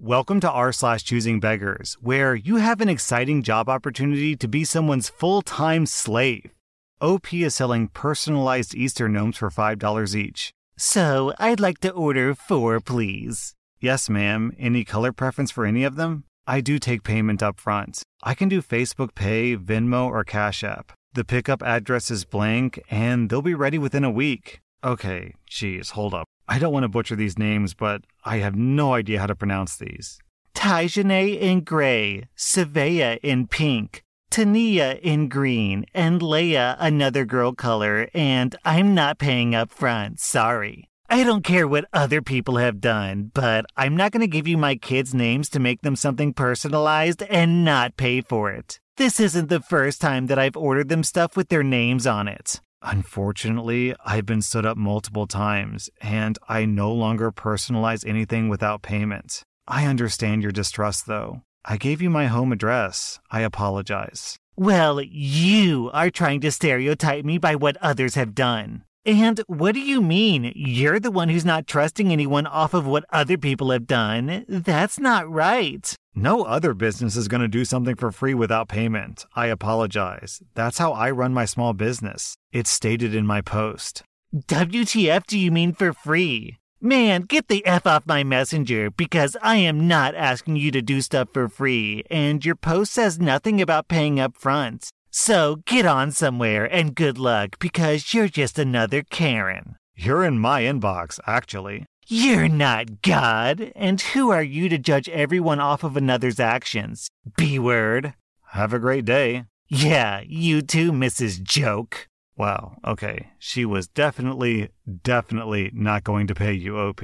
Welcome to r/ChoosingBeggars, where you have an exciting job opportunity to be someone's full-time slave. OP is selling personalized Easter gnomes for $5 each. So, I'd like to order 4, please. Yes, ma'am. Any color preference for any of them? I do take payment up front. I can do Facebook Pay, Venmo, or Cash App. The pickup address is blank, and they'll be ready within a week. Okay, geez, hold up. I don't want to butcher these names, but I have no idea how to pronounce these. Taijanae in gray, Sivea in pink, Tania in green, and Leia another girl color, and I'm not paying up front, sorry. I don't care what other people have done, but I'm not going to give you my kids' names to make them something personalized and not pay for it. This isn't the first time that I've ordered them stuff with their names on it. Unfortunately, I've been stood up multiple times, and I no longer personalize anything without payment. I understand your distrust, though. I gave you my home address. I apologize. Well, you are trying to stereotype me by what others have done. And what do you mean? You're the one who's not trusting anyone off of what other people have done. That's not right. No other business is going to do something for free without payment. I apologize. That's how I run my small business. It's stated in my post. WTF do you mean for free? Man, get the F off my messenger, because I am not asking you to do stuff for free, and your post says nothing about paying up front. So get on somewhere and good luck, because you're just another Karen. You're in my inbox, actually. You're not God, and who are you to judge everyone off of another's actions? B-word. Have a great day. Yeah, you too, Mrs. Joke. Wow, okay, she was definitely not going to pay you, OP.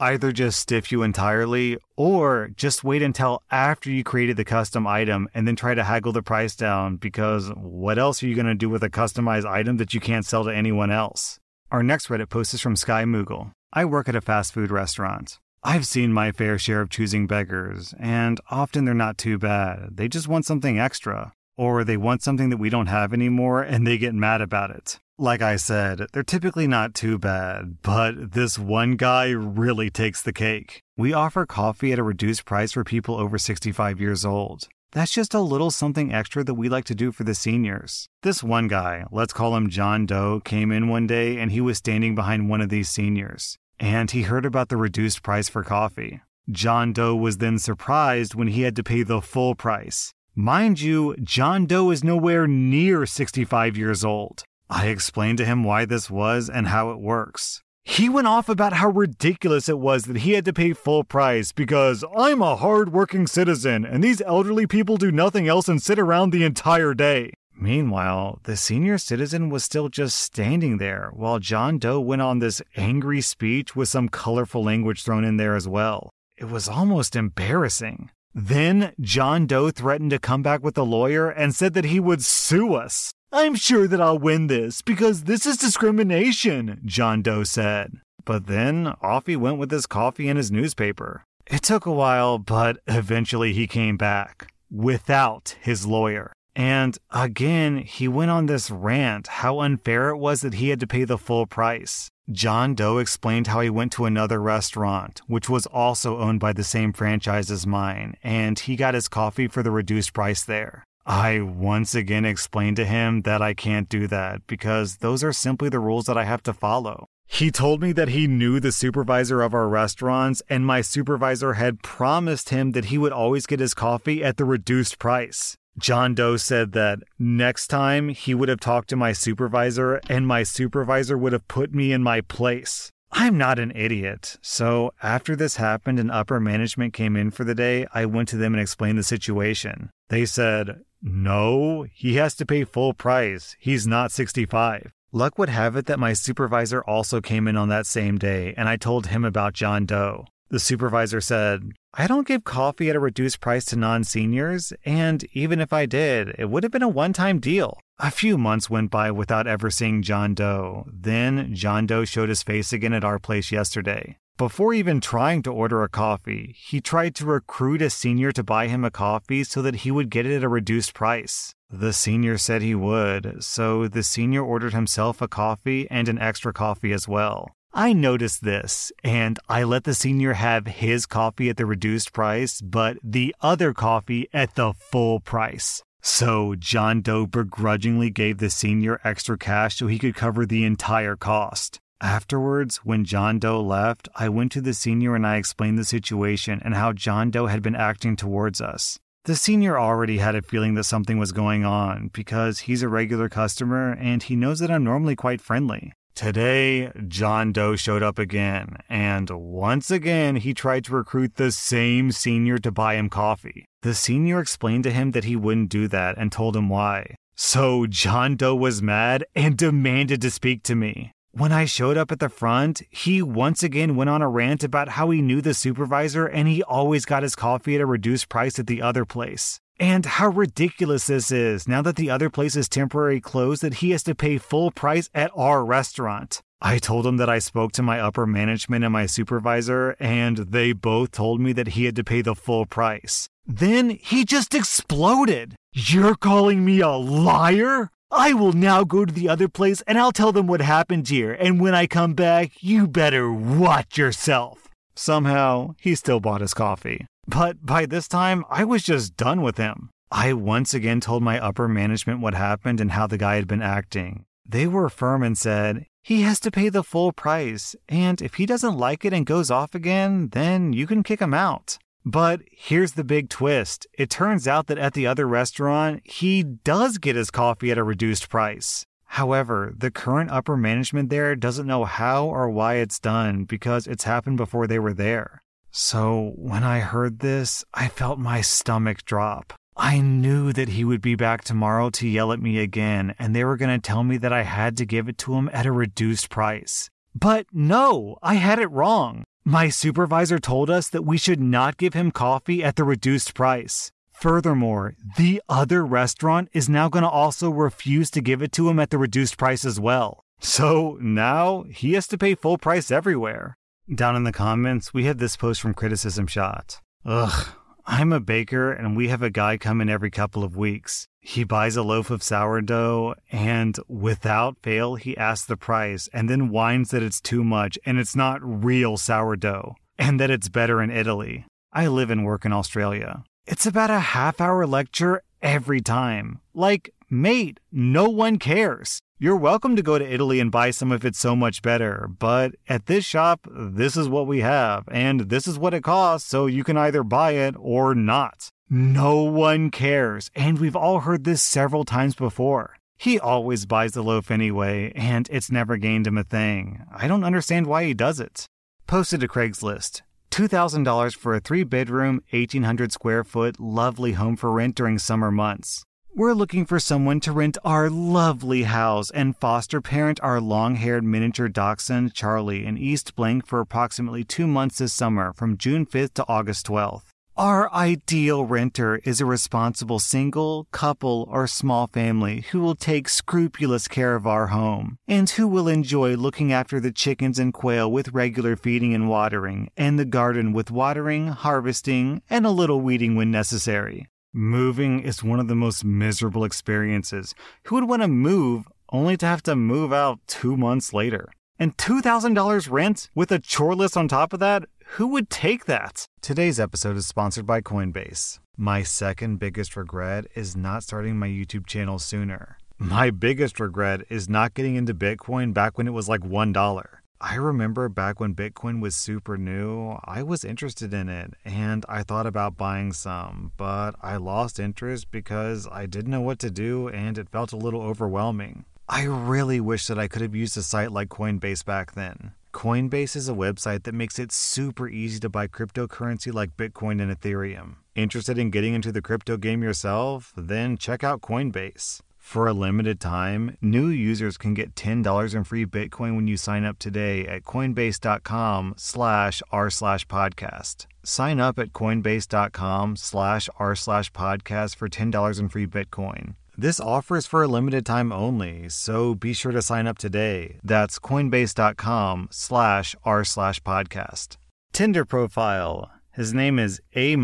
Either just stiff you entirely, or just wait until after you created the custom item and then try to haggle the price down, because what else are you going to do with a customized item that you can't sell to anyone else? Our next Reddit post is from Sky Moogle. I work at a fast food restaurant. I've seen my fair share of choosing beggars, and often they're not too bad. They just want something extra, or they want something that we don't have anymore and they get mad about it. Like I said, they're typically not too bad, but this one guy really takes the cake. We offer coffee at a reduced price for people over 65 years old. That's just a little something extra that we like to do for the seniors. This one guy, let's call him John Doe, came in one day and he was standing behind one of these seniors. And he heard about the reduced price for coffee. John Doe was then surprised when he had to pay the full price. Mind you, John Doe is nowhere near 65 years old. I explained to him why this was and how it works. He went off about how ridiculous it was that he had to pay full price because I'm a hard-working citizen and these elderly people do nothing else and sit around the entire day. Meanwhile, the senior citizen was still just standing there while John Doe went on this angry speech with some colorful language thrown in there as well. It was almost embarrassing. Then John Doe threatened to come back with a lawyer and said that he would sue us. I'm sure that I'll win this because this is discrimination, John Doe said. But then off he went with his coffee and his newspaper. It took a while, but eventually he came back without his lawyer. And again, he went on this rant how unfair it was that he had to pay the full price. John Doe explained how he went to another restaurant, which was also owned by the same franchise as mine, and he got his coffee for the reduced price there. I once again explained to him that I can't do that because those are simply the rules that I have to follow. He told me that he knew the supervisor of our restaurants and my supervisor had promised him that he would always get his coffee at the reduced price. John Doe said that next time he would have talked to my supervisor and my supervisor would have put me in my place. I'm not an idiot. So after this happened and upper management came in for the day, I went to them and explained the situation. They said, no, he has to pay full price. He's not 65. Luck would have it that my supervisor also came in on that same day, and I told him about John Doe. The supervisor said, I don't give coffee at a reduced price to non-seniors, and even if I did, it would have been a one-time deal. A few months went by without ever seeing John Doe. Then John Doe showed his face again at our place yesterday. Before even trying to order a coffee, he tried to recruit a senior to buy him a coffee so that he would get it at a reduced price. The senior said he would, so the senior ordered himself a coffee and an extra coffee as well. I noticed this, and I let the senior have his coffee at the reduced price, but the other coffee at the full price. So John Doe begrudgingly gave the senior extra cash so he could cover the entire cost. Afterwards, when John Doe left, I went to the senior and I explained the situation and how John Doe had been acting towards us. The senior already had a feeling that something was going on because he's a regular customer and he knows that I'm normally quite friendly. Today, John Doe showed up again, and once again, he tried to recruit the same senior to buy him coffee. The senior explained to him that he wouldn't do that and told him why. So John Doe was mad and demanded to speak to me. When I showed up at the front, he once again went on a rant about how he knew the supervisor and he always got his coffee at a reduced price at the other place. And how ridiculous this is now that the other place is temporarily closed that he has to pay full price at our restaurant. I told him that I spoke to my upper management and my supervisor, and they both told me that he had to pay the full price. Then he just exploded. "You're calling me a liar? I will now go to the other place and I'll tell them what happened here, and when I come back, you better watch yourself." Somehow, he still bought his coffee. But by this time, I was just done with him. I once again told my upper management what happened and how the guy had been acting. They were firm and said, "He has to pay the full price, and if he doesn't like it and goes off again, then you can kick him out." But here's the big twist. It turns out that at the other restaurant, he does get his coffee at a reduced price. However, the current upper management there doesn't know how or why it's done because it's happened before they were there. So when I heard this, I felt my stomach drop. I knew that he would be back tomorrow to yell at me again, and they were going to tell me that I had to give it to him at a reduced price. But no, I had it wrong. My supervisor told us that we should not give him coffee at the reduced price. Furthermore, the other restaurant is now going to also refuse to give it to him at the reduced price as well. So now he has to pay full price everywhere. Down in the comments, we have this post from Criticism Shot. "Ugh, I'm a baker and we have a guy come in every couple of weeks. He buys a loaf of sourdough and without fail, he asks the price and then whines that it's too much and it's not real sourdough and that it's better in Italy. I live and work in Australia. It's about a half-hour lecture every time. Like, mate, no one cares. You're welcome to go to Italy and buy some if it's so much better, but at this shop, this is what we have, and this is what it costs, so you can either buy it or not." No one cares, and we've all heard this several times before. He always buys the loaf anyway, and it's never gained him a thing. I don't understand why he does it. Posted to Craigslist. $2,000 for a 3-bedroom, 1,800-square-foot, lovely home for rent during summer months. "We're looking for someone to rent our lovely house and foster parent our long-haired miniature dachshund, Charlie, in East Blank for approximately 2 months this summer, from June 5th to August 12th. Our ideal renter is a responsible single, couple, or small family who will take scrupulous care of our home, and who will enjoy looking after the chickens and quail with regular feeding and watering, and the garden with watering, harvesting, and a little weeding when necessary." Moving is one of the most miserable experiences. Who would want to move only to have to move out 2 months later? And $2,000 rent with a chore list on top of that? Who would take that? Today's episode is sponsored by Coinbase. My second biggest regret is not starting my YouTube channel sooner. My biggest regret is not getting into Bitcoin back when it was like $1. I remember back when Bitcoin was super new, I was interested in it and I thought about buying some, but I lost interest because I didn't know what to do and it felt a little overwhelming. I really wish that I could have used a site like Coinbase back then. Coinbase is a website that makes it super easy to buy cryptocurrency like Bitcoin and Ethereum. Interested in getting into the crypto game yourself? Then check out Coinbase. For a limited time, new users can get $10 in free Bitcoin when you sign up today at coinbase.com/r/podcast. Sign up at coinbase.com/r/podcast for $10 in free Bitcoin. This offer is for a limited time only, so be sure to sign up today. That's coinbase.com/r/podcast. Tinder profile. His name is A-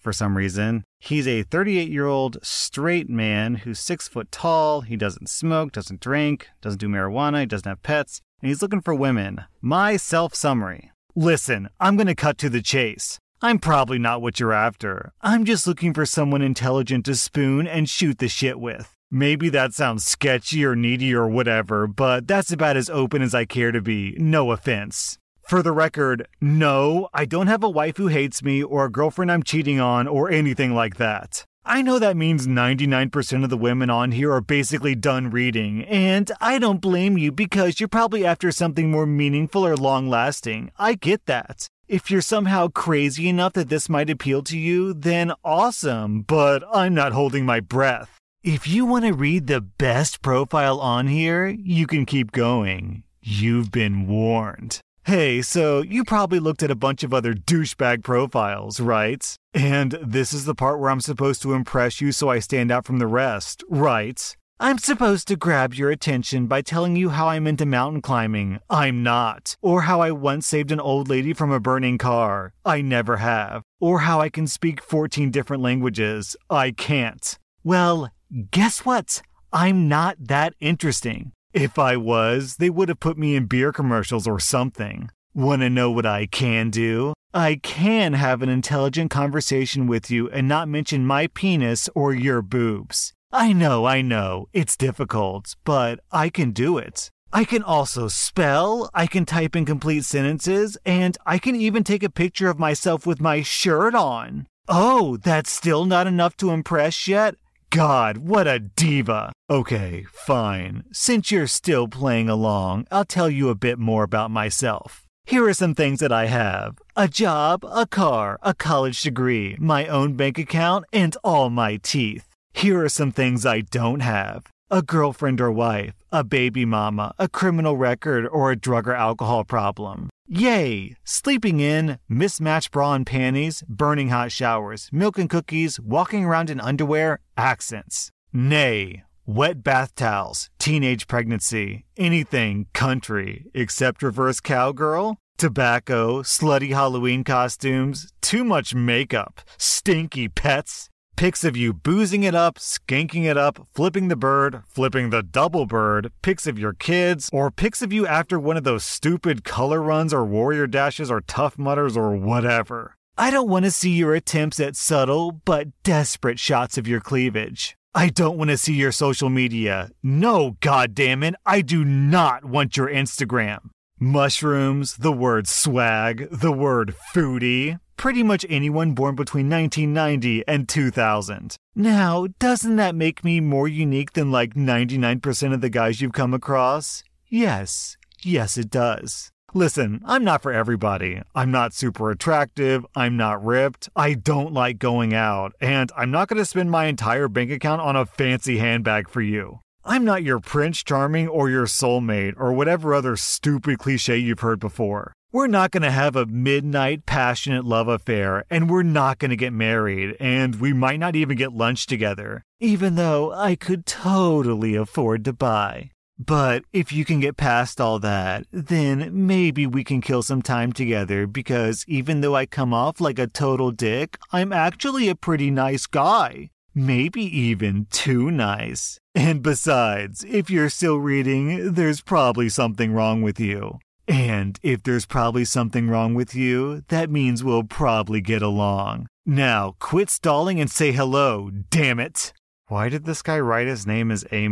for some reason. He's a 38-year-old straight man who's 6 foot tall. He doesn't smoke, doesn't drink, doesn't do marijuana, he doesn't have pets. and he's looking for women. My self-summary. Listen, I'm going to cut to the chase. I'm probably not what you're after. I'm just looking for someone intelligent to spoon and shoot the shit with. Maybe that sounds sketchy or needy or whatever, but that's about as open as I care to be. No offense. For the record, no, I don't have a wife who hates me or a girlfriend I'm cheating on or anything like that. I know that means 99% of the women on here are basically done reading, and I don't blame you because you're probably after something more meaningful or long-lasting. I get that. If you're somehow crazy enough that this might appeal to you, then awesome, but I'm not holding my breath. If you want to read the best profile on here, you can keep going. You've been warned. Hey, so you probably looked at a bunch of other douchebag profiles, right? And this is the part where I'm supposed to impress you so I stand out from the rest, right? I'm supposed to grab your attention by telling you how I'm into mountain climbing. I'm not. Or how I once saved an old lady from a burning car. I never have. Or how I can speak 14 different languages. I can't. Well, guess what? I'm not that interesting. If I was, they would have put me in beer commercials or something. Want to know what I can do? I can have an intelligent conversation with you and not mention my penis or your boobs. I know, it's difficult, but I can do it. I can also spell, I can type in complete sentences, and I can even take a picture of myself with my shirt on. Oh, that's still not enough to impress yet? God, what a diva. Okay, fine. Since you're still playing along, I'll tell you a bit more about myself. Here are some things that I have. A job, a car, a college degree, my own bank account, and all my teeth. Here are some things I don't have. A girlfriend or wife, a baby mama, a criminal record, or a drug or alcohol problem. Yay! Sleeping in, mismatched bra and panties, burning hot showers, milk and cookies, walking around in underwear, accents. Nay, wet bath towels, teenage pregnancy, anything country, except reverse cowgirl, tobacco, slutty Halloween costumes, too much makeup, stinky pets, pics of you boozing it up, skanking it up, flipping the bird, flipping the double bird, pics of your kids, or pics of you after one of those stupid color runs or warrior dashes or tough mutters or whatever. I don't want to see your attempts at subtle but desperate shots of your cleavage. I don't want to see your social media. No, goddammit, I do not want your Instagram. Mushrooms, the word swag, the word foodie. Pretty much anyone born between 1990 and 2000. Now, doesn't that make me more unique than like 99% of the guys you've come across? Yes, it does. Listen, I'm not for everybody. I'm not super attractive, I'm not ripped, I don't like going out, and I'm not going to spend my entire bank account on a fancy handbag for you. I'm not your Prince Charming or your soulmate or whatever other stupid cliche you've heard before. We're not going to have a midnight passionate love affair, and we're not going to get married, and we might not even get lunch together, even though I could totally afford to buy. But if you can get past all that, then maybe we can kill some time together, because even though I come off like a total dick, I'm actually a pretty nice guy. Maybe even too nice. And besides, if you're still reading, there's probably something wrong with you. And if there's probably something wrong with you, that means we'll probably get along. Now, quit stalling and say hello, damn it! Why did this guy write his name as A-?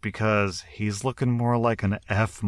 Because he's looking more like an F-.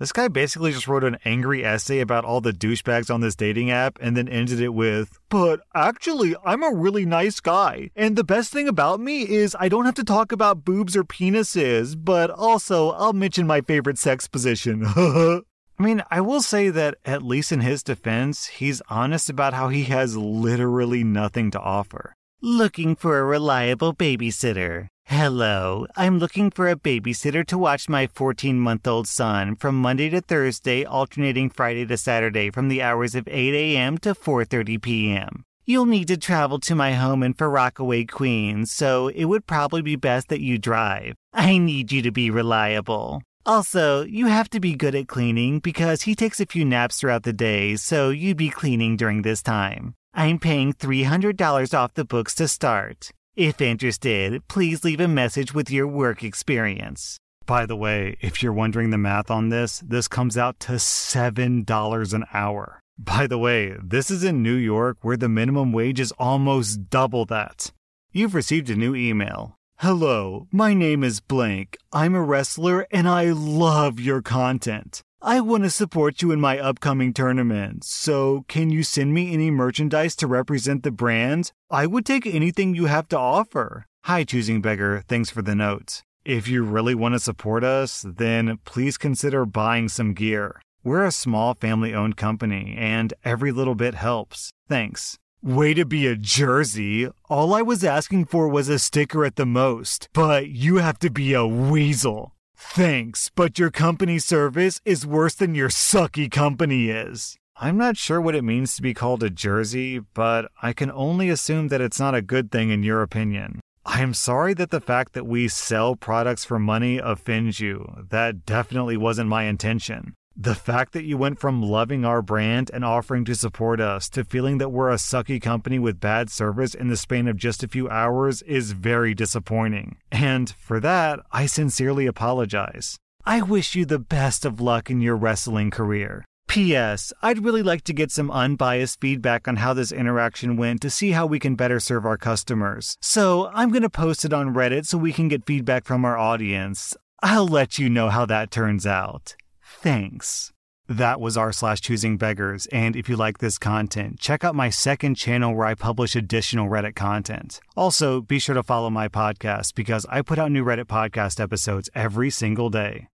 This guy basically just wrote an angry essay about all the douchebags on this dating app and then ended it with, but actually, I'm a really nice guy. And the best thing about me is I don't have to talk about boobs or penises, but also I'll mention my favorite sex position. I mean, I will say that at least in his defense, he's honest about how he has literally nothing to offer. Looking for a reliable babysitter. Hello, I'm looking for a babysitter to watch my 14-month-old son from Monday to Thursday, alternating Friday to Saturday from the hours of 8 a.m. to 4:30 p.m. You'll need to travel to my home in Far Rockaway, Queens, so it would probably be best that you drive. I need you to be reliable. Also, you have to be good at cleaning because he takes a few naps throughout the day, so you'd be cleaning during this time. I'm paying $300 off the books to start. If interested, please leave a message with your work experience. By the way, if you're wondering the math on this, this comes out to $7 an hour. By the way, this is in New York where the minimum wage is almost double that. You've received a new email. Hello, my name is Blank. I'm a wrestler and I love your content. I want to support you in my upcoming tournament, so can you send me any merchandise to represent the brand? I would take anything you have to offer. Hi, Choosing Beggar. Thanks for the note. If you really want to support us, then please consider buying some gear. We're a small family-owned company, and every little bit helps. Thanks. Way to be a Jersey. All I was asking for was a sticker at the most, but you have to be a weasel. Thanks, but your company service is worse than your sucky company is. I'm not sure what it means to be called a Jersey, but I can only assume that it's not a good thing in your opinion. I'm sorry that the fact that we sell products for money offends you. That definitely wasn't my intention. The fact that you went from loving our brand and offering to support us to feeling that we're a sucky company with bad service in the span of just a few hours is very disappointing. And for that, I sincerely apologize. I wish you the best of luck in your wrestling career. P.S. I'd really like to get some unbiased feedback on how this interaction went to see how we can better serve our customers. So I'm going to post it on Reddit so we can get feedback from our audience. I'll let you know how that turns out. Thanks. That was r/ChoosingBeggars, and if you like this content, check out my second channel where I publish additional Reddit content. Also, be sure to follow my podcast because I put out new Reddit podcast episodes every single day.